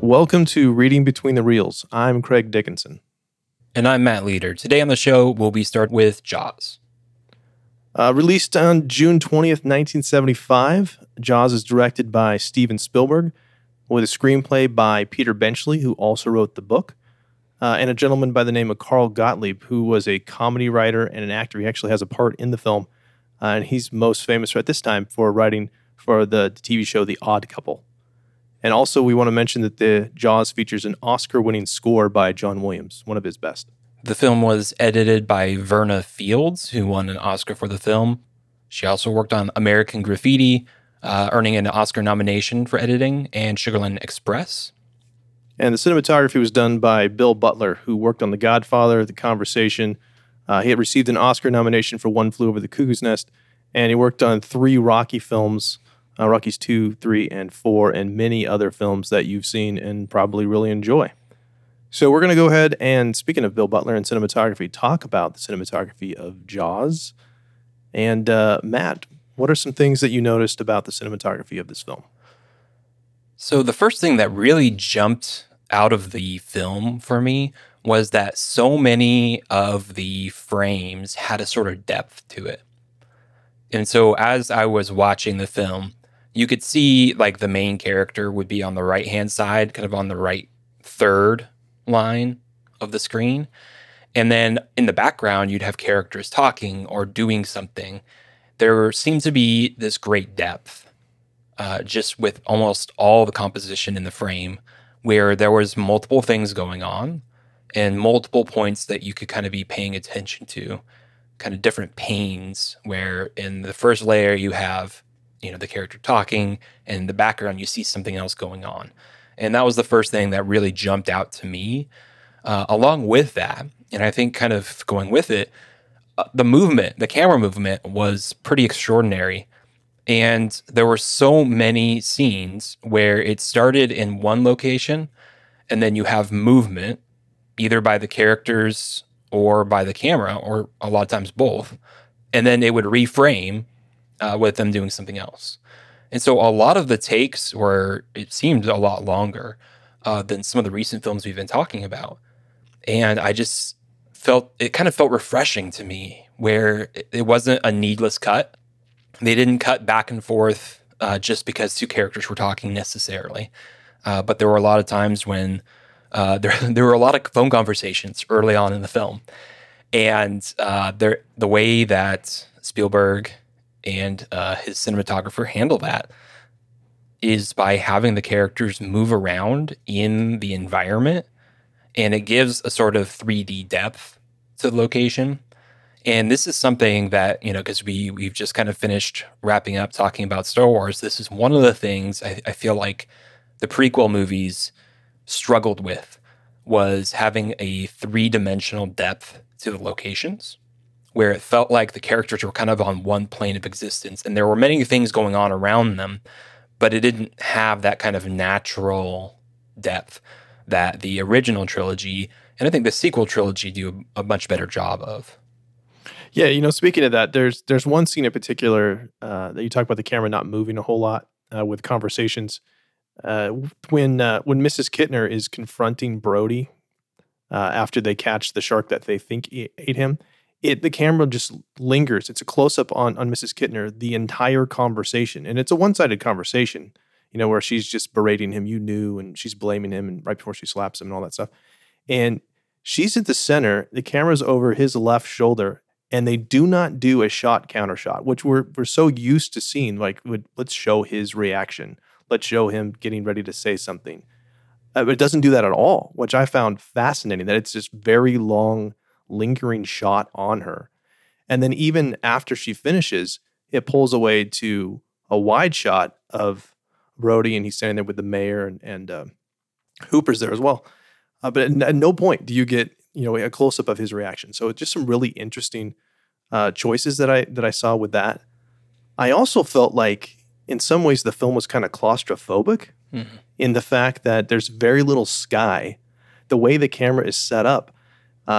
Welcome to Reading Between the Reels. I'm Craig Dickinson. And I'm Matt Leader. Today on the show, we'll be starting with Jaws. Released on June 20th, 1975, Jaws is directed by Steven Spielberg with a screenplay by Peter Benchley, who also wrote the book, and a gentleman by the name of Carl Gottlieb, who was a comedy writer and an actor. He actually has a part in the film, and he's most famous at this time for writing for the TV show The Odd Couple. And also, we want to mention that the Jaws features an Oscar-winning score by John Williams, one of his best. The film was edited by Verna Fields, who won an Oscar for the film. She also worked on American Graffiti, earning an Oscar nomination for editing, and Sugarland Express. And the cinematography was done by Bill Butler, who worked on The Godfather, The Conversation. He had received an Oscar nomination for One Flew Over the Cuckoo's Nest, and he worked on three Rocky films, Rockies 2, 3, and 4, and many other films that you've seen and probably really enjoy. So we're going to go ahead and, speaking of Bill Butler and cinematography, talk about the cinematography of Jaws. And Matt, what are some things that you noticed about the cinematography of this film? So the first thing that really jumped out of the film for me was that so many of the frames had a sort of depth to it. And so as I was watching the film, you could see, like, the main character would be on the right-hand side, kind of on the right third line of the screen. And then in the background, you'd have characters talking or doing something. There seems to be this great depth, just with almost all the composition in the frame, where there was multiple things going on and multiple points that you could kind of be paying attention to, kind of different panes, where in the first layer you have, you know, the character talking, and in the background you see something else going on. And that was the first thing that really jumped out to me. Along with that, and I think kind of going with it, the movement, the camera movement, was pretty extraordinary. And there were so many scenes where it started in one location, and then you have movement, either by the characters or by the camera, or a lot of times both, and then it would reframe with them doing something else. And so a lot of the takes were, it seemed, a lot longer than some of the recent films we've been talking about. And I just felt, it kind of felt refreshing to me, where it wasn't a needless cut. They didn't cut back and forth just because two characters were talking necessarily. But there were a lot of times when there were a lot of phone conversations early on in the film. And the way that Spielberg and his cinematographer handle that is by having the characters move around in the environment. And it gives a sort of 3D depth to the location. And this is something that, you know, because we've just kind of finished wrapping up talking about Star Wars. This is one of the things I feel like the prequel movies struggled with, was having a three-dimensional depth to the locations, where it felt like the characters were kind of on one plane of existence, and there were many things going on around them, but it didn't have that kind of natural depth that the original trilogy, and I think the sequel trilogy, do a much better job of. Yeah, you know, speaking of that, there's one scene in particular that you talk about the camera not moving a whole lot with conversations. When Mrs. Kittner is confronting Brody after they catch the shark that they think ate him, the camera just lingers. It's a close-up on Mrs. Kittner, the entire conversation. And it's a one-sided conversation, you know, where she's just berating him, you knew, and she's blaming him, and right before she slaps him and all that stuff. And she's at the center. The camera's over his left shoulder, and they do not do a shot-counter shot, which we're so used to seeing. Like, let's show his reaction. Let's show him getting ready to say something. But it doesn't do that at all, which I found fascinating, that it's this very long, lingering shot on her. And then even after she finishes, it pulls away to a wide shot of Brody, and he's standing there with the mayor, and Hooper's there as well. But at no point do you get, you know, a close-up of his reaction. So it's just some really interesting choices that I saw with that. I also felt like, in some ways, the film was kind of claustrophobic in the fact that there's very little sky. The way the camera is set up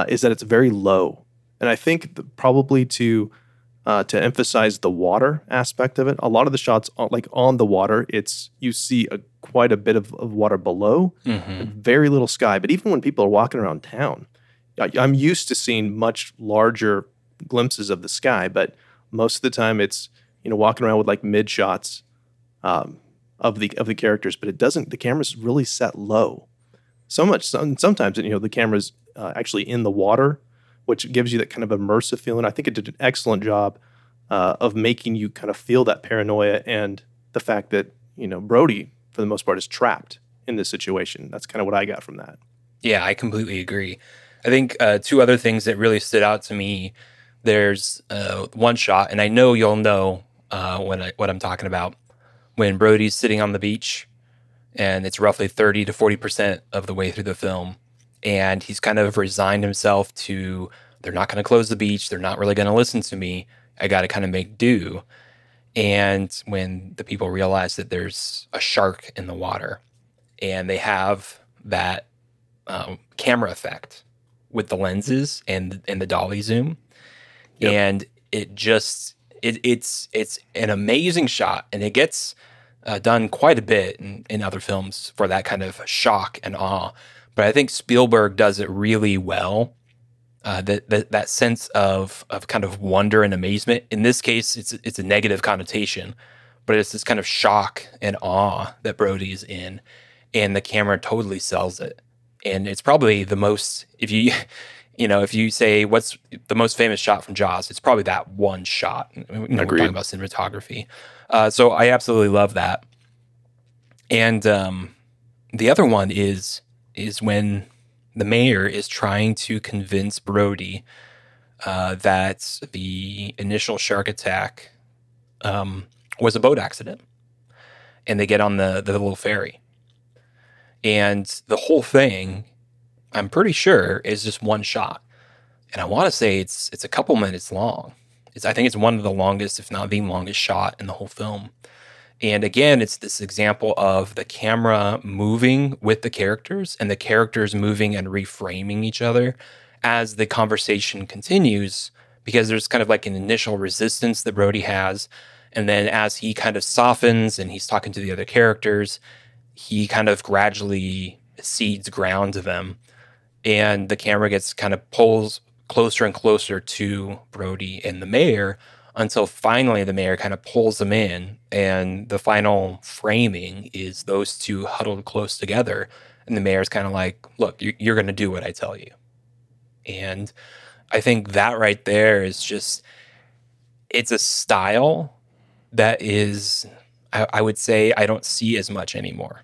is that it's very low. And I think probably to to emphasize the water aspect of it. A lot of the shots, like on the water, it's you see quite a bit of water below, very little sky. But even when people are walking around town, I'm used to seeing much larger glimpses of the sky, but most of the time it's, you know, walking around with like mid shots of the characters, but it doesn't, the camera's really set low. So much, sometimes, you know, the camera's actually in the water, which gives you that kind of immersive feeling. I think it did an excellent job of making you kind of feel that paranoia and the fact that, you know, Brody, for the most part, is trapped in this situation. That's kind of what I got from that. Yeah, I completely agree. I think two other things that really stood out to me. There's one shot, and I know you'll know what I'm talking about, when Brody's sitting on the beach, and it's roughly 30 to 40% of the way through the film, and he's kind of resigned himself to, they're not going to close the beach, they're not really going to listen to me, I got to kind of make do. And when the people realize that there's a shark in the water, and they have that camera effect with the lenses and the dolly zoom. Yep. And it just, it's an amazing shot, and it gets done quite a bit in other films for that kind of shock and awe. But I think Spielberg does it really well, that sense of kind of wonder and amazement. In this case, it's a negative connotation, but it's this kind of shock and awe that Brody is in, and the camera totally sells it. And it's probably the most, if you say what's the most famous shot from Jaws, it's probably that one shot. Agreed. We're talking about cinematography. So I absolutely love that. And the other one is when the mayor is trying to convince Brody that the initial shark attack was a boat accident. And they get on the little ferry. And the whole thing, I'm pretty sure, is just one shot. And I want to say it's a couple minutes long. I think it's one of the longest, if not the longest shot in the whole film. And again, it's this example of the camera moving with the characters, and the characters moving and reframing each other as the conversation continues, because there's kind of like an initial resistance that Brody has. And then as he kind of softens and he's talking to the other characters, he kind of gradually cedes ground to them, and the camera gets kind of pulls closer and closer to Brody and the mayor, until finally the mayor kind of pulls them in, and the final framing is those two huddled close together, and the mayor's kind of like, look, you're going to do what I tell you. And I think that right there is just, it's a style that is, I would say, I don't see as much anymore.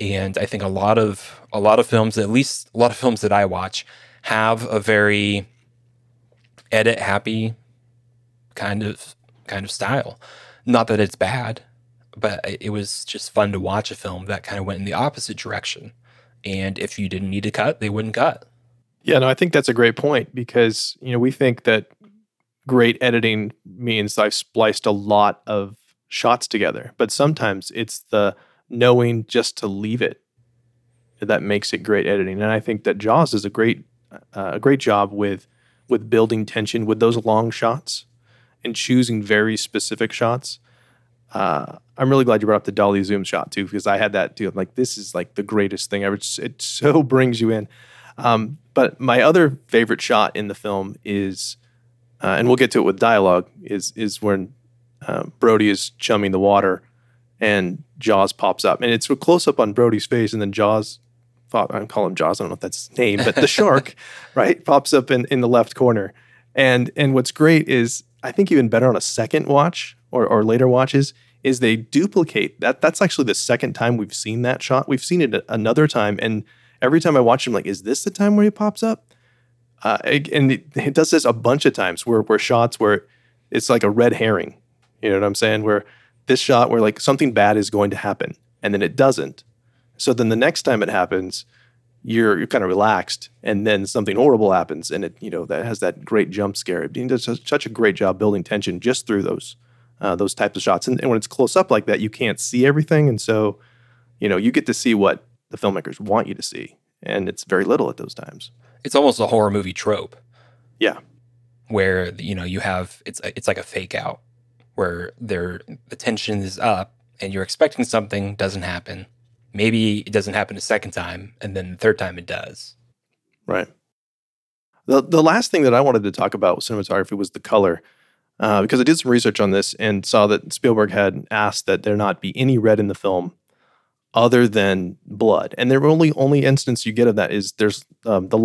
And I think a lot of films, at least a lot of films that I watch, have a very edit happy kind of style. Not that it's bad, but it was just fun to watch a film that kind of went in the opposite direction. And if you didn't need to cut, they wouldn't cut. Yeah, no, I think that's a great point, because, you know, we think that great editing means I've spliced a lot of shots together, but sometimes it's the knowing just to leave it that makes it great editing. And I think that Jaws does a great job with building tension with those long shots and choosing very specific shots. I'm really glad you brought up the dolly zoom shot too, because I had that too. I'm like, this is like the greatest thing ever. It so brings you in. But my other favorite shot in the film is, and we'll get to it with dialogue, is when Brody is chumming the water and Jaws pops up, and it's a close-up on Brody's face, and then Jaws, I call him Jaws, I don't know if that's his name, but the shark, right, pops up in the left corner. And what's great is, I think even better on a second watch or later watches, is they duplicate that. That's actually the second time we've seen that shot. We've seen it another time, and every time I watch him, like, is this the time where he pops up? And it does this a bunch of times, where shots where it's like a red herring, you know what I'm saying, where this shot where like something bad is going to happen, and then it doesn't. So then the next time it happens, you're kind of relaxed, and then something horrible happens, and it, you know, that has that great jump scare. He does such a great job building tension just through those types of shots. And when it's close up like that, you can't see everything, and so, you know, you get to see what the filmmakers want you to see, and it's very little at those times. It's almost a horror movie trope. Yeah. where, you know, you have, it's like a fake out where the tension is up and you're expecting something, doesn't happen. Maybe it doesn't happen a second time, and then the third time it does. Right. The last thing that I wanted to talk about with cinematography was the color, because I did some research on this and saw that Spielberg had asked that there not be any red in the film other than blood. And the only instance you get of that is there's the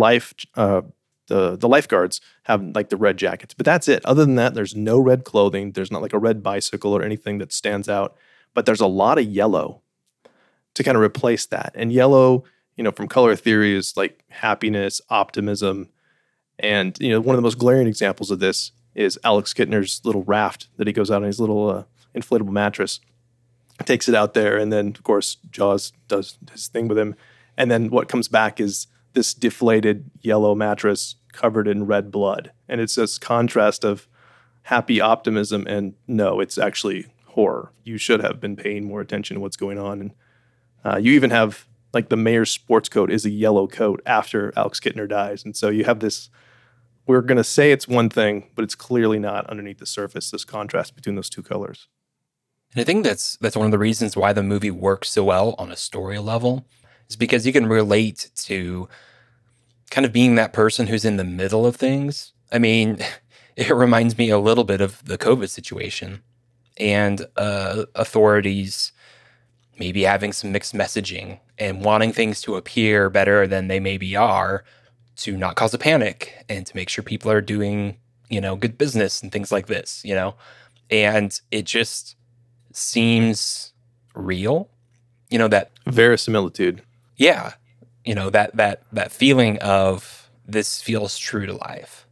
lifeguards have like the red jackets, but that's it. Other than that, there's no red clothing. There's not like a red bicycle or anything that stands out, but there's a lot of yellow to kind of replace that. And yellow, you know, from color theory is like happiness, optimism. And, you know, one of the most glaring examples of this is Alex Kittner's little raft that he goes out on, his little inflatable mattress, takes it out there. And then, of course, Jaws does his thing with him. And then what comes back is this deflated yellow mattress covered in red blood. And it's this contrast of happy optimism and no, it's actually horror. You should have been paying more attention to what's going on. And you even have, like, the mayor's sports coat is a yellow coat after Alex Kittner dies. And so you have this, we're going to say it's one thing, but it's clearly not underneath the surface, this contrast between those two colors. And I think that's one of the reasons why the movie works so well on a story level, is because you can relate to kind of being that person who's in the middle of things. I mean, it reminds me a little bit of the COVID situation and authorities maybe having some mixed messaging and wanting things to appear better than they maybe are to not cause a panic and to make sure people are doing, you know, good business and things like this, you know. And it just seems real, you know, that verisimilitude. Yeah. You know, that feeling of this feels true to life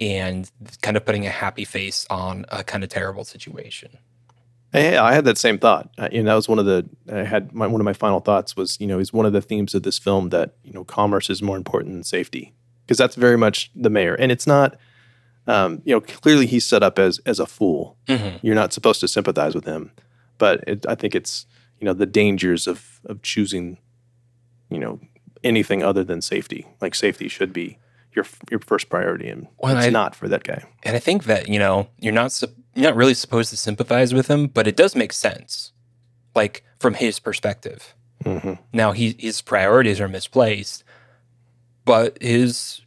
and kind of putting a happy face on a kind of terrible situation. Hey, I had that same thought. And that was one of my final thoughts was, you know, is one of the themes of this film that, you know, commerce is more important than safety, because that's very much the mayor. And it's not, you know, clearly he's set up as a fool. Mm-hmm. You're not supposed to sympathize with him. But I think it's, you know, the dangers of choosing, you know, anything other than safety. Like, safety should be your first priority, and not for that guy. And I think that, you know, you're not really supposed to sympathize with him, but it does make sense, like, from his perspective. Mm-hmm. Now, his priorities are misplaced, but his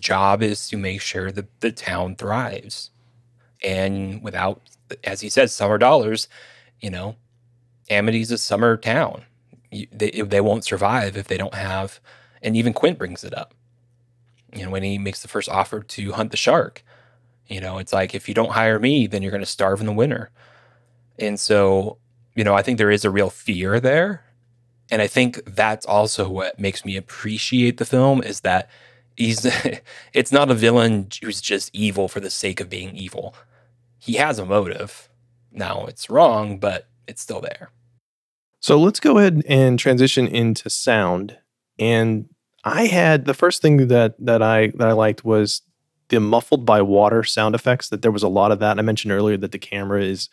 job is to make sure that the town thrives. And without, as he says, summer dollars, you know, Amity's a summer town. They won't survive if they don't have, and even Quint brings it up. You know, when he makes the first offer to hunt the shark, you know, it's like, if you don't hire me, then you're going to starve in the winter. And so, you know, I think there is a real fear there. And I think that's also what makes me appreciate the film, is that it's not a villain who's just evil for the sake of being evil. He has a motive. Now, it's wrong, but it's still there. So let's go ahead and transition into sound. And I had the first thing that I liked was the muffled by water sound effects. That there was a lot of that. And I mentioned earlier that the camera is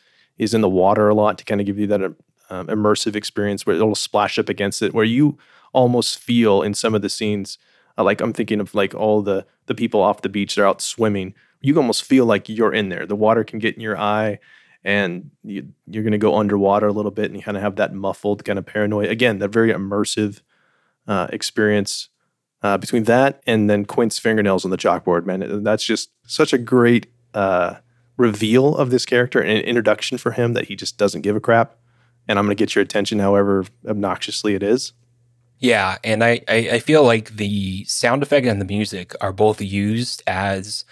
in the water a lot to kind of give you that immersive experience where it'll splash up against it, where you almost feel in some of the scenes, like I'm thinking of like all the people off the beach, they're out swimming. You almost feel like you're in there. The water can get in your eye, and you're going to go underwater a little bit, and you kind of have that muffled kind of paranoia. Again, that very immersive experience. Between that and then Quint's fingernails on the chalkboard, man, that's just such a great reveal of this character and an introduction for him, that he just doesn't give a crap. And I'm going to get your attention however obnoxiously it is. Yeah, and I feel like the sound effect and the music are both used as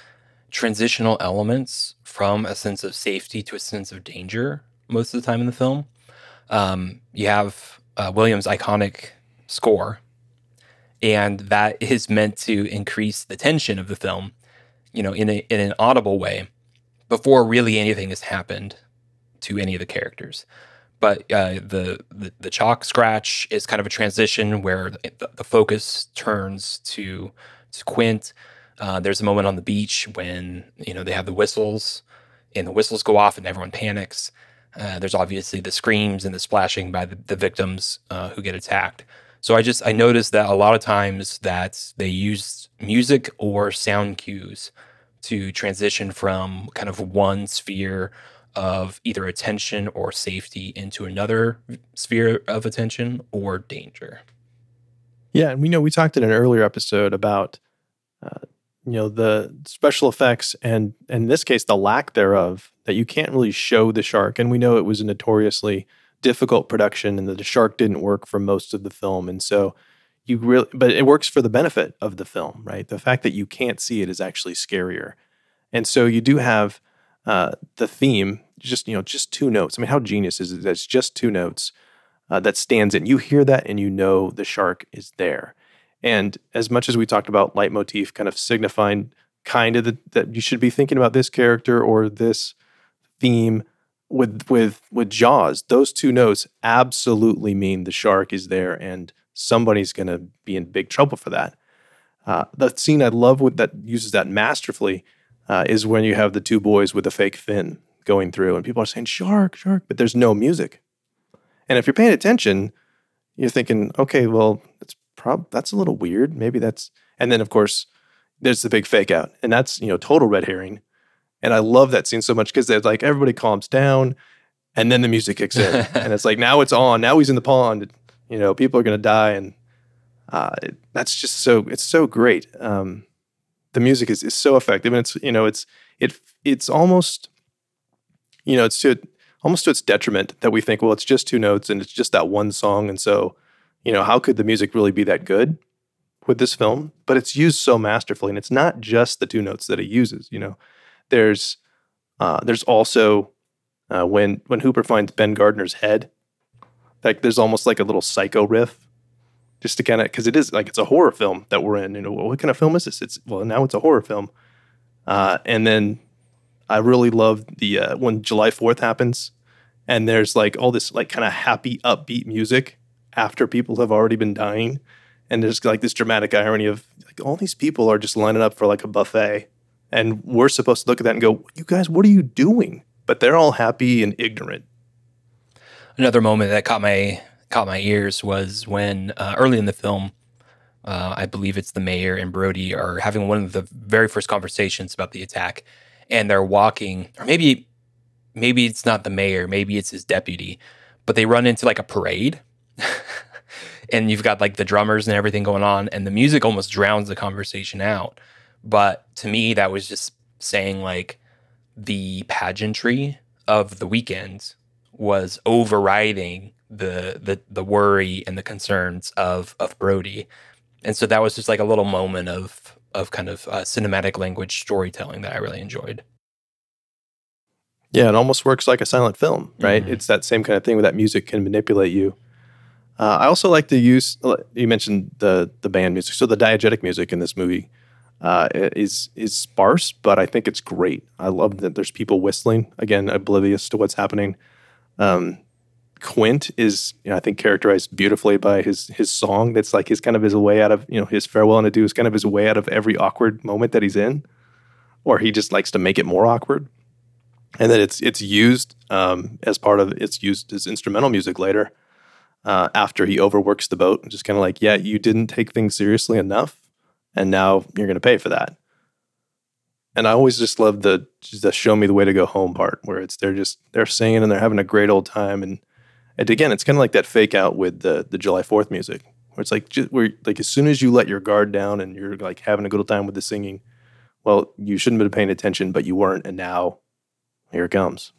transitional elements from a sense of safety to a sense of danger most of the time in the film. You have Williams' iconic score, and that is meant to increase the tension of the film, you know, in an audible way, before really anything has happened to any of the characters. But the chalk scratch is kind of a transition where the focus turns to Quint. There's a moment on the beach when, you know, they have the whistles, and the whistles go off and everyone panics. There's obviously the screams and the splashing by the victims who get attacked. So I noticed that a lot of times that they used music or sound cues to transition from kind of one sphere of either attention or safety into another sphere of attention or danger. Yeah, and we know we talked in an earlier episode about the special effects and in this case the lack thereof, that you can't really show the shark. And we know it was a notoriously difficult production and that the shark didn't work for most of the film. And so but it works for the benefit of the film, right? The fact that you can't see it is actually scarier. And so you do have the theme, just two notes. I mean, how genius is it that it's just two notes that stands in? You hear that and you know the shark is there. And as much as we talked about leitmotif kind of signifying that you should be thinking about this character or this theme, with Jaws, those two notes absolutely mean the shark is there and somebody's going to be in big trouble for that. The scene I love that uses that masterfully is when you have the two boys with a fake fin going through and people are saying, shark, shark, but there's no music. And if you're paying attention, you're thinking, okay, well, that's a little weird. Maybe that's... And then, of course, there's the big fake out. And that's, total red herring. And I love that scene so much because they're like, everybody calms down and then the music kicks in. And it's like, now it's on. Now he's in the pond. People are going to die. And that's just so, it's so great. The music is so effective. And it's almost to its detriment that we think, well, it's just two notes and it's just that one song. And so, how could the music really be that good with this film? But it's used so masterfully. And it's not just the two notes that it uses, There's also when Hooper finds Ben Gardner's head, like there's almost like a little psycho riff, just to kind of, because it is like it's a horror film that we're in. What kind of film is this? Now it's a horror film. And then I really love the when July 4th happens, and there's like all this like kind of happy upbeat music after people have already been dying, and there's like this dramatic irony of like all these people are just lining up for like a buffet. And we're supposed to look at that and go, you guys, what are you doing? But they're all happy and ignorant. Another moment that caught my ears was when early in the film, I believe it's the mayor and Brody are having one of the very first conversations about the attack. And they're walking, or maybe it's not the mayor, maybe it's his deputy. But they run into like a parade. And you've got like the drummers and everything going on. And the music almost drowns the conversation out. But to me, that was just saying like the pageantry of the weekend was overriding the worry and the concerns of Brody. And so that was just like a little moment of kind of cinematic language storytelling that I really enjoyed. Yeah, it almost works like a silent film, right? Mm-hmm. It's that same kind of thing where that music can manipulate you. I also like to use, you mentioned the band music, so the diegetic music in this movie is sparse, but I think it's great. I love that there's people whistling, again, oblivious to what's happening. Quint is, I think, characterized beautifully by his song. That's like his way out of, his farewell and adieu is kind of his way out of every awkward moment that he's in, or he just likes to make it more awkward. And then it's used as instrumental music later after he overworks the boat. Just kind of like, yeah, you didn't take things seriously enough. And now you're going to pay for that. And I always just love the show me the way to go home part where they're singing and they're having a great old time. And again, it's kind of like that fake out with the July 4th music where it's like, as soon as you let your guard down and you're like having a good old time with the singing, well, you shouldn't have been paying attention, but you weren't. And now here it comes.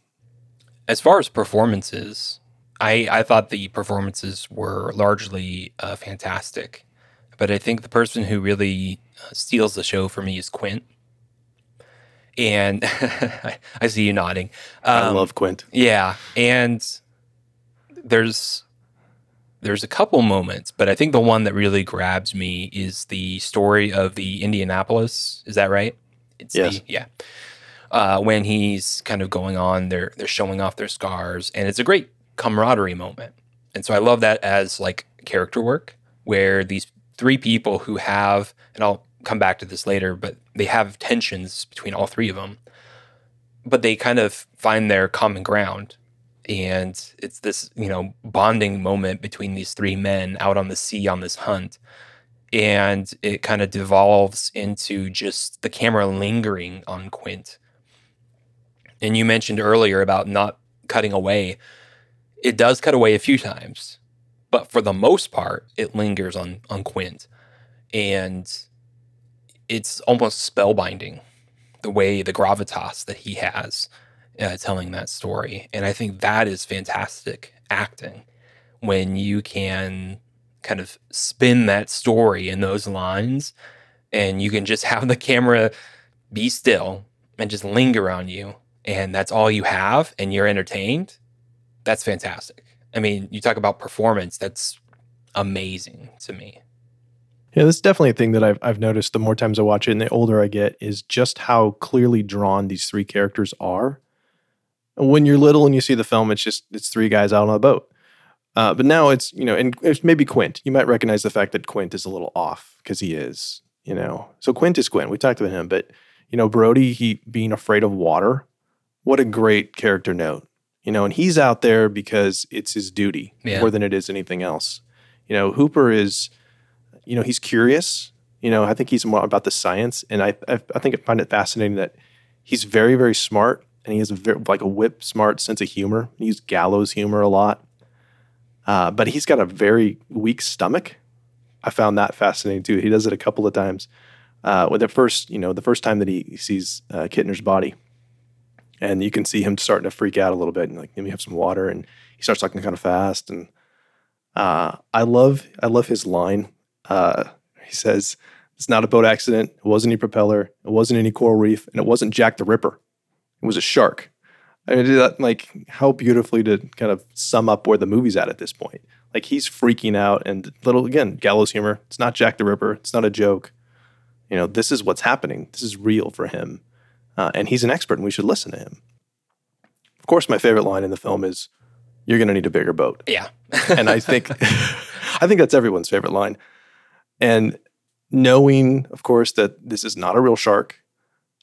As far as performances, I thought the performances were largely fantastic. But I think the person who really steals the show for me is Quint. And I see you nodding. I love Quint. Yeah. And there's a couple moments, but I think the one that really grabs me is the story of the Indianapolis. Is that right? Yes. Yeah. When he's kind of going on, they're showing off their scars. And it's a great camaraderie moment. And so I love that as like character work where these three people who have, and I'll come back to this later, but they have tensions between all three of them, but they kind of find their common ground. And it's this, bonding moment between these three men out on the sea on this hunt. And it kind of devolves into just the camera lingering on Quint. And you mentioned earlier about not cutting away. It does cut away a few times, but for the most part, it lingers on Quint. And it's almost spellbinding, the way, the gravitas that he has telling that story. And I think that is fantastic acting, when you can kind of spin that story in those lines, and you can just have the camera be still and just linger on you, and that's all you have, and you're entertained. That's fantastic. I mean, you talk about performance, that's amazing to me. Yeah, that's definitely a thing that I've noticed the more times I watch it and the older I get, is just how clearly drawn these three characters are. When you're little and you see the film, it's three guys out on a boat. But now it's, you know, and it's maybe Quint. You might recognize the fact that Quint is a little off, because he is, you know. So Quint is Quint. We talked about him. But, you know, Brody, he being afraid of water, what a great character note. You know, and he's out there because it's his duty more than it is anything else. You know, Hooper is, you know, he's curious. You know, I think he's more about the science. And I think I find it fascinating that he's very, very smart. And he has a whip-smart sense of humor. He uses gallows humor a lot. But he's got a very weak stomach. I found that fascinating, too. He does it a couple of times. With the first time that he sees Kittner's body. And you can see him starting to freak out a little bit. And like, let me have some water. And he starts talking kind of fast. And I love his line. He says, it's not a boat accident. It wasn't any propeller. It wasn't any coral reef. And it wasn't Jack the Ripper. It was a shark. I mean, that, like, how beautifully to kind of sum up where the movie's at this point. Like, he's freaking out, and gallows humor. It's not Jack the Ripper. It's not a joke. You know, this is what's happening. This is real for him. And he's an expert, and we should listen to him. Of course, my favorite line in the film is, you're going to need a bigger boat. Yeah. And I think that's everyone's favorite line. And knowing, of course, that this is not a real shark,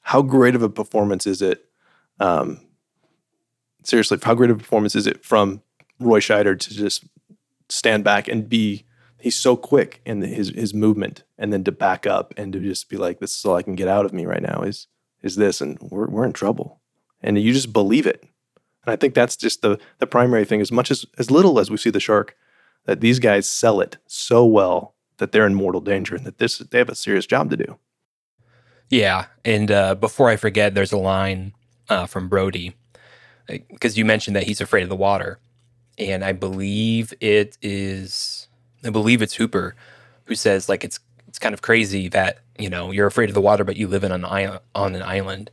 how great of a performance is it? Seriously, how great of a performance is it from Roy Scheider to just stand back and he's so quick in his movement, and then to back up and to just be like, this is all I can get out of me right now is this, and we're in trouble. And you just believe it. And I think that's just the primary thing, as much as little as we see the shark, that these guys sell it so well that they're in mortal danger and that they have a serious job to do. Yeah, and before I forget, there's a line from Brody, because you mentioned that he's afraid of the water, and I believe it's Hooper who says, like, it's kind of crazy that, you know, you're afraid of the water, but you live on an island.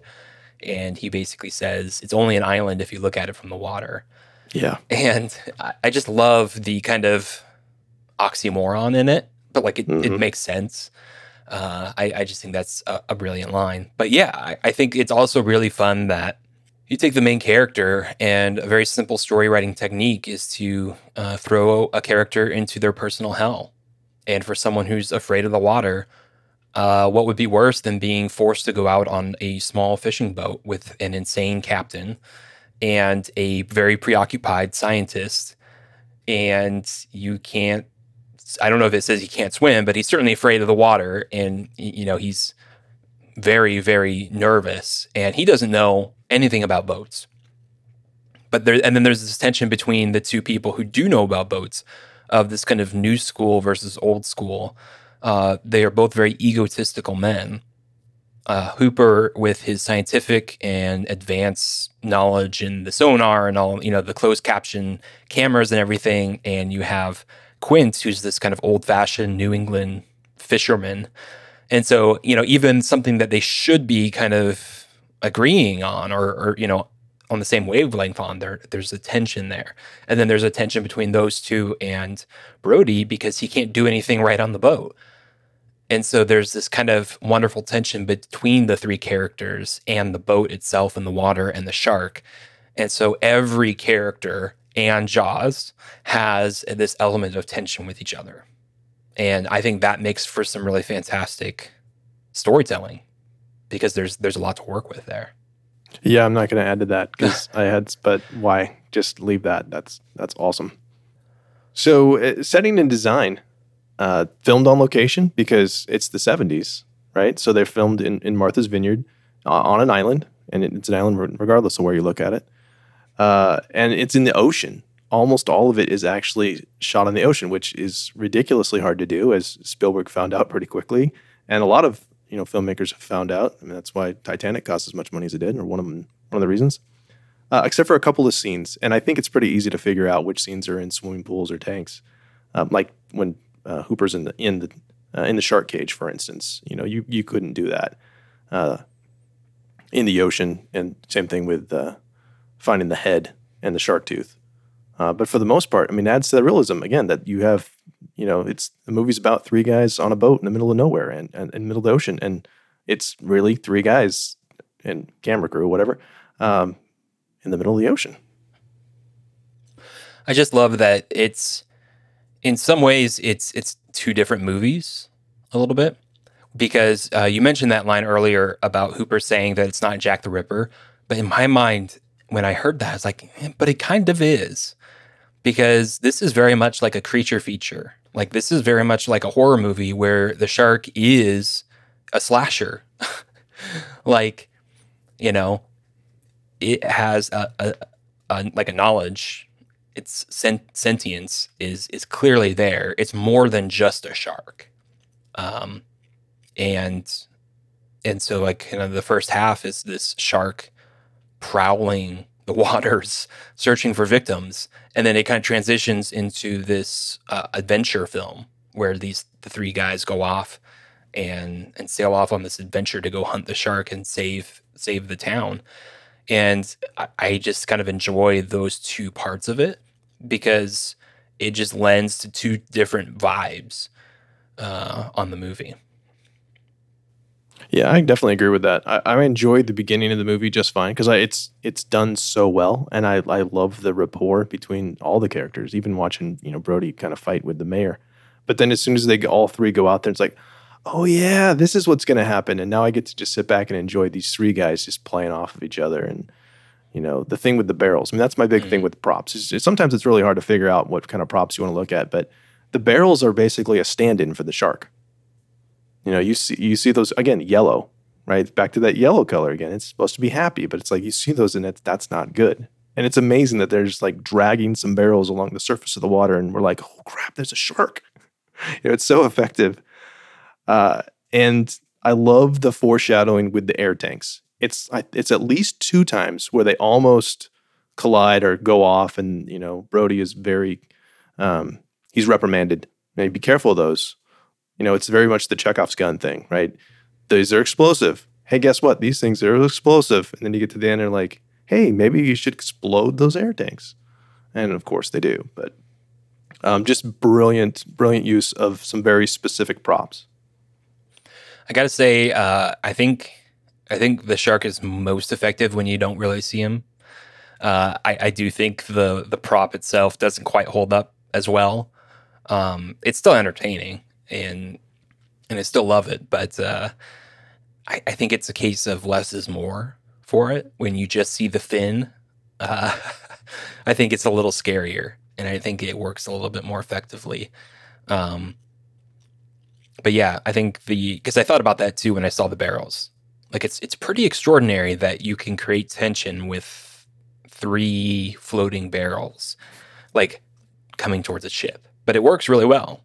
And he basically says it's only an island if you look at it from the water. Yeah, and I just love the kind of oxymoron in it, but like it makes sense. I just think that's a brilliant line. But yeah, I think it's also really fun that you take the main character, and a very simple story writing technique is to throw a character into their personal hell. And for someone who's afraid of the water, what would be worse than being forced to go out on a small fishing boat with an insane captain and a very preoccupied scientist? And I don't know if it says he can't swim, but he's certainly afraid of the water. And, you know, he's very, very nervous, and he doesn't know anything about boats. But then there's this tension between the two people who do know about boats, of this kind of new school versus old school. They are both very egotistical men. Hooper with his scientific and advanced knowledge in the sonar and all, you know, the closed caption cameras and everything. And you have Quint, who's this kind of old-fashioned New England fisherman. And so, you know, even something that they should be kind of agreeing on or you know, on the same wavelength on, there's a tension there. And then there's a tension between those two and Brody, because he can't do anything right on the boat. And so there's this kind of wonderful tension between the three characters and the boat itself and the water and the shark. And so every character and Jaws has this element of tension with each other. And I think that makes for some really fantastic storytelling, because there's a lot to work with there. Yeah, I'm not going to add to that because but why? Just leave that. That's awesome. So setting and design. filmed on location because it's the 70s, right? So they're filmed in Martha's Vineyard on an island, and it's an island regardless of where you look at it. And it's in the ocean. Almost all of it is actually shot on the ocean, which is ridiculously hard to do, as Spielberg found out pretty quickly. And a lot of filmmakers have found out. I mean, that's why Titanic cost as much money as it did, or one of the reasons. Except for a couple of scenes, and I think it's pretty easy to figure out which scenes are in swimming pools or tanks, like when Hooper's in the shark cage, for instance. You couldn't do that in the ocean, and same thing with finding the head and the shark tooth. But for the most part, I mean, adds to the realism, again, that you have, it's the movie's about three guys on a boat in the middle of nowhere and middle of the ocean. And it's really three guys and camera crew, whatever, in the middle of the ocean. I just love that it's, in some ways, it's two different movies a little bit. Because you mentioned that line earlier about Hooper saying that it's not Jack the Ripper. But in my mind, when I heard that, I was like, but it kind of is. Because this is very much like a creature feature. Like, this is very much like a horror movie where the shark is a slasher. Like, it has a knowledge. Its sentience is clearly there. It's more than just a shark. And so, like, the first half is this shark prowling the waters, searching for victims, and then it kind of transitions into this adventure film where the three guys go off and sail off on this adventure to go hunt the shark and save the town. And I just kind of enjoy those two parts of it because it just lends to two different vibes on the movie. Yeah, I definitely agree with that. I enjoyed the beginning of the movie just fine because it's done so well, and I love the rapport between all the characters. Even watching Brody kind of fight with the mayor, but then as soon as they all three go out there, it's like, oh yeah, this is what's going to happen, and now I get to just sit back and enjoy these three guys just playing off of each other. And the thing with the barrels. I mean, that's my big thing with props. Sometimes it's really hard to figure out what kind of props you want to look at, but the barrels are basically a stand-in for the shark. You see those, again, yellow, right? Back to that yellow color again. It's supposed to be happy, but it's like you see those and that's not good. And it's amazing that they're just like dragging some barrels along the surface of the water and we're like, oh crap, there's a shark. It's so effective. And I love the foreshadowing with the air tanks. It's at least two times where they almost collide or go off, and, Brody is very, he's reprimanded. Now, be careful of those. It's very much the Chekhov's gun thing, right? These are explosive. Hey, guess what? These things are explosive. And then you get to the end and they're like, hey, maybe you should explode those air tanks. And of course they do. But just brilliant use of some very specific props. I got to say, I think the shark is most effective when you don't really see him. I do think the prop itself doesn't quite hold up as well. It's still entertaining. And I still love it, but I think it's a case of less is more for it. When you just see the fin, I think it's a little scarier, and I think it works a little bit more effectively. But yeah, I think because I thought about that too when I saw the barrels. Like, it's pretty extraordinary that you can create tension with three floating barrels, like coming towards a ship. But it works really well.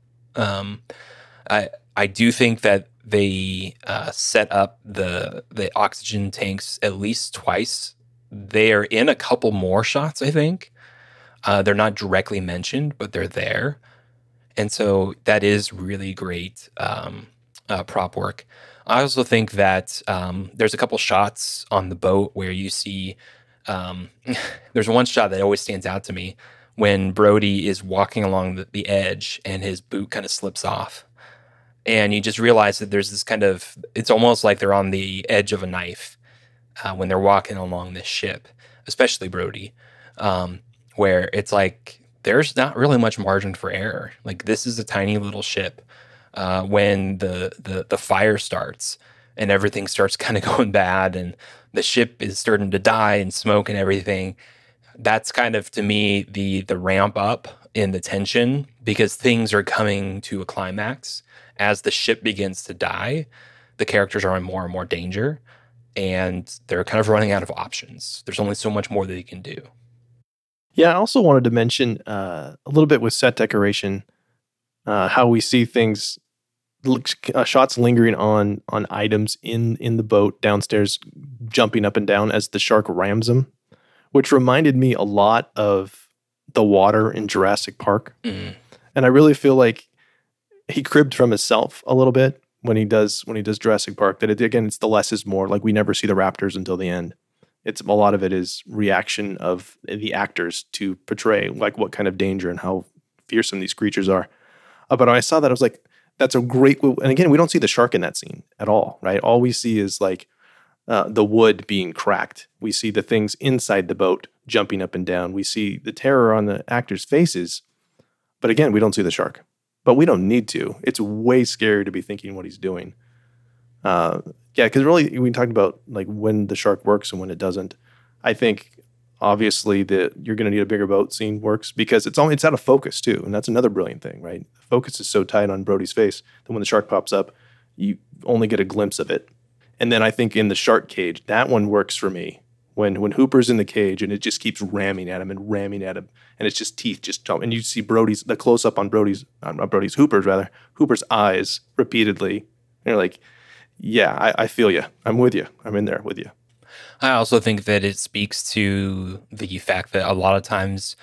I do think that they set up the oxygen tanks at least twice. They are in a couple more shots, I think. They're not directly mentioned, but they're there. And so that is really great prop work. I also think that there's a couple shots on the boat where you see there's one shot that always stands out to me when Brody is walking along the edge and his boot kind of slips off. And you just realize that there's this kind of, it's almost like they're on the edge of a knife when they're walking along this ship, especially Brody, where it's like, there's not really much margin for error. Like, this is a tiny little ship. When the fire starts and everything starts kind of going bad and the ship is starting to die and smoke and everything, that's kind of, to me, the ramp up in the tension, because things are coming to a climax. As the ship begins to die, the characters are in more and more danger, and they're kind of running out of options. There's only so much more that they can do. Yeah, I also wanted to mention a little bit with set decoration, how we see things, shots lingering on items in the boat downstairs, jumping up and down as the shark rams them, which reminded me a lot of the water in Jurassic Park. Mm. And I really feel like he cribbed from himself a little bit when he does Jurassic Park. That, it, again, it's the less is more. Like, we never see the raptors until the end. It's a lot of it is reaction of the actors to portray like what kind of danger and how fearsome these creatures are. But when I saw that, I was like, that's a great. And again, we don't see the shark in that scene at all, right? All we see is like the wood being cracked. We see the things inside the boat jumping up and down. We see the terror on the actors' faces. But again, we don't see the shark. But we don't need to. It's way scarier to be thinking what he's doing. Yeah, because really, we talked about like when the shark works and when it doesn't. I think obviously that you're going to need a bigger boat scene works, because it's out of focus too, and that's another brilliant thing, right? Focus is so tight on Brody's face that when the shark pops up, you only get a glimpse of it. And then I think in the shark cage, that one works for me when Hooper's in the cage and it just keeps ramming at him, and it's just teeth just jump, and you see Hooper's eyes repeatedly, and you're like, yeah, I feel you. I'm with you. I'm in there with you. I also think that it speaks to the fact that a lot of times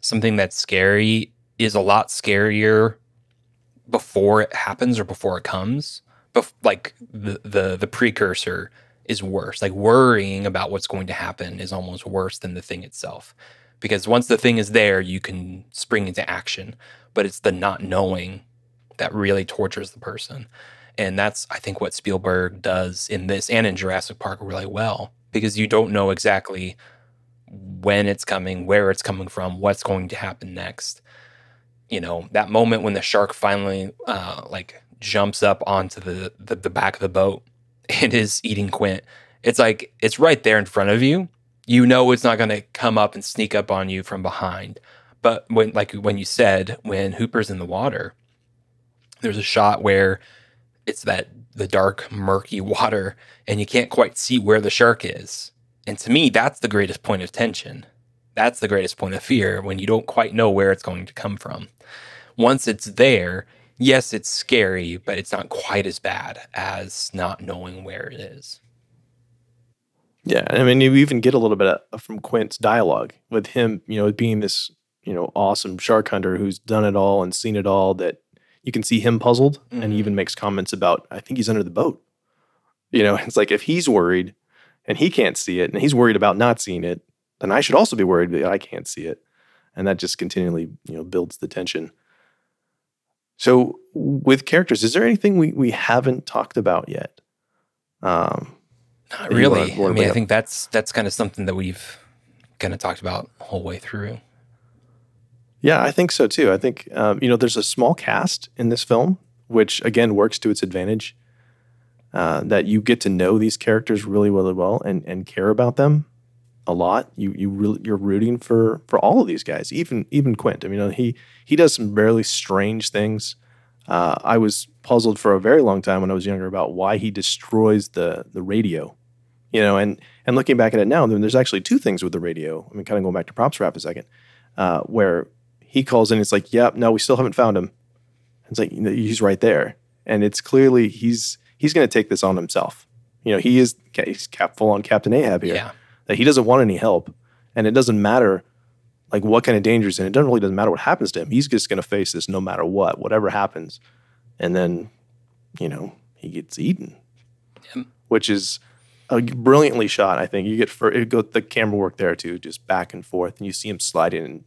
something that's scary is a lot scarier before it happens or before it comes. Like the precursor is worse. Like, worrying about what's going to happen is almost worse than the thing itself. Because once the thing is there, you can spring into action. But it's the not knowing that really tortures the person. And that's, I think, what Spielberg does in this and in Jurassic Park really well, because you don't know exactly when it's coming, where it's coming from, what's going to happen next. You know, that moment when the shark finally jumps up onto the back of the boat and is eating Quint. It's like, it's right there in front of you. You know it's not going to come up and sneak up on you from behind. But when you said, when Hooper's in the water, there's a shot where it's that the dark, murky water, and you can't quite see where the shark is. And to me, that's the greatest point of tension. That's the greatest point of fear, when you don't quite know where it's going to come from. Once it's there, yes, it's scary, but it's not quite as bad as not knowing where it is. Yeah, I mean, you even get a little bit from Quint's dialogue with him, you know, being this, you know, awesome shark hunter who's done it all and seen it all, that you can see him puzzled, mm-hmm. and he even makes comments about, I think he's under the boat. You know, it's like, if he's worried and he can't see it, and he's worried about not seeing it, then I should also be worried that I can't see it. And that just continually, you know, builds the tension. So with characters, is there anything we haven't talked about yet? Not really. I mean, I think that's kind of something that we've kind of talked about the whole way through. Yeah, I think so too. I think, you know, there's a small cast in this film, which again works to its advantage, that you get to know these characters really, really well and care about them a lot. You're rooting for all of these guys, even Quint. I mean, you know, he does some really strange things. I was puzzled for a very long time when I was younger about why he destroys the radio, you know, and looking back at it now, then there's actually two things with the radio. I mean, kind of going back to props wrap a second, where he calls in, it's like, yep, yeah, no, we still haven't found him. It's like, you know, he's right there. And it's clearly he's going to take this on himself. You know, he's full on Captain Ahab here. Yeah. That he doesn't want any help. And it doesn't matter like what kind of danger's in it. It doesn't matter what happens to him. He's just going to face this no matter what, whatever happens. And then, you know, he gets eaten, yeah. Which is brilliantly shot, I think. You get the camera work there too, just back and forth. And you see him slide in, and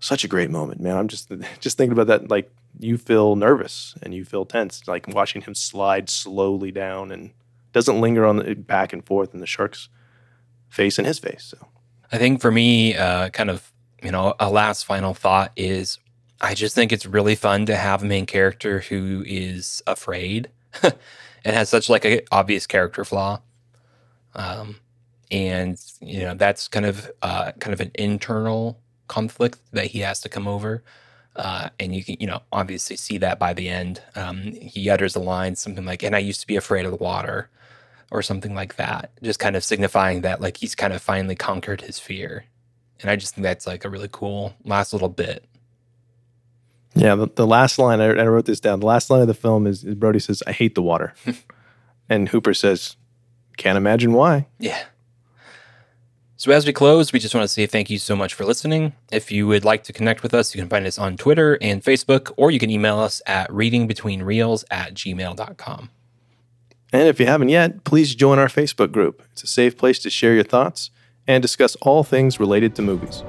such a great moment, man. I'm just thinking about that. Like, you feel nervous and you feel tense, like watching him slide slowly down, and doesn't linger on the back and forth in the shark's face and his face. So, I think for me, kind of, you know, a last final thought is, I just think it's really fun to have a main character who is afraid and has such like an obvious character flaw. And, you know, that's kind of an internal conflict that he has to come over. And you can, you know, obviously see that by the end. He utters a line, something like, "And I used to be afraid of the water," or something like that, just kind of signifying that, like, he's kind of finally conquered his fear. And I just think that's, like, a really cool last little bit. Yeah, the last line, I wrote this down. The last line of the film is Brody says, "I hate the water." And Hooper says, "Can't imagine why." Yeah. So as we close, we just want to say thank you so much for listening. If you would like to connect with us, you can find us on Twitter and Facebook, or you can email us at readingbetweenreels@gmail.com. And if you haven't yet, please join our Facebook group. It's a safe place to share your thoughts and discuss all things related to movies.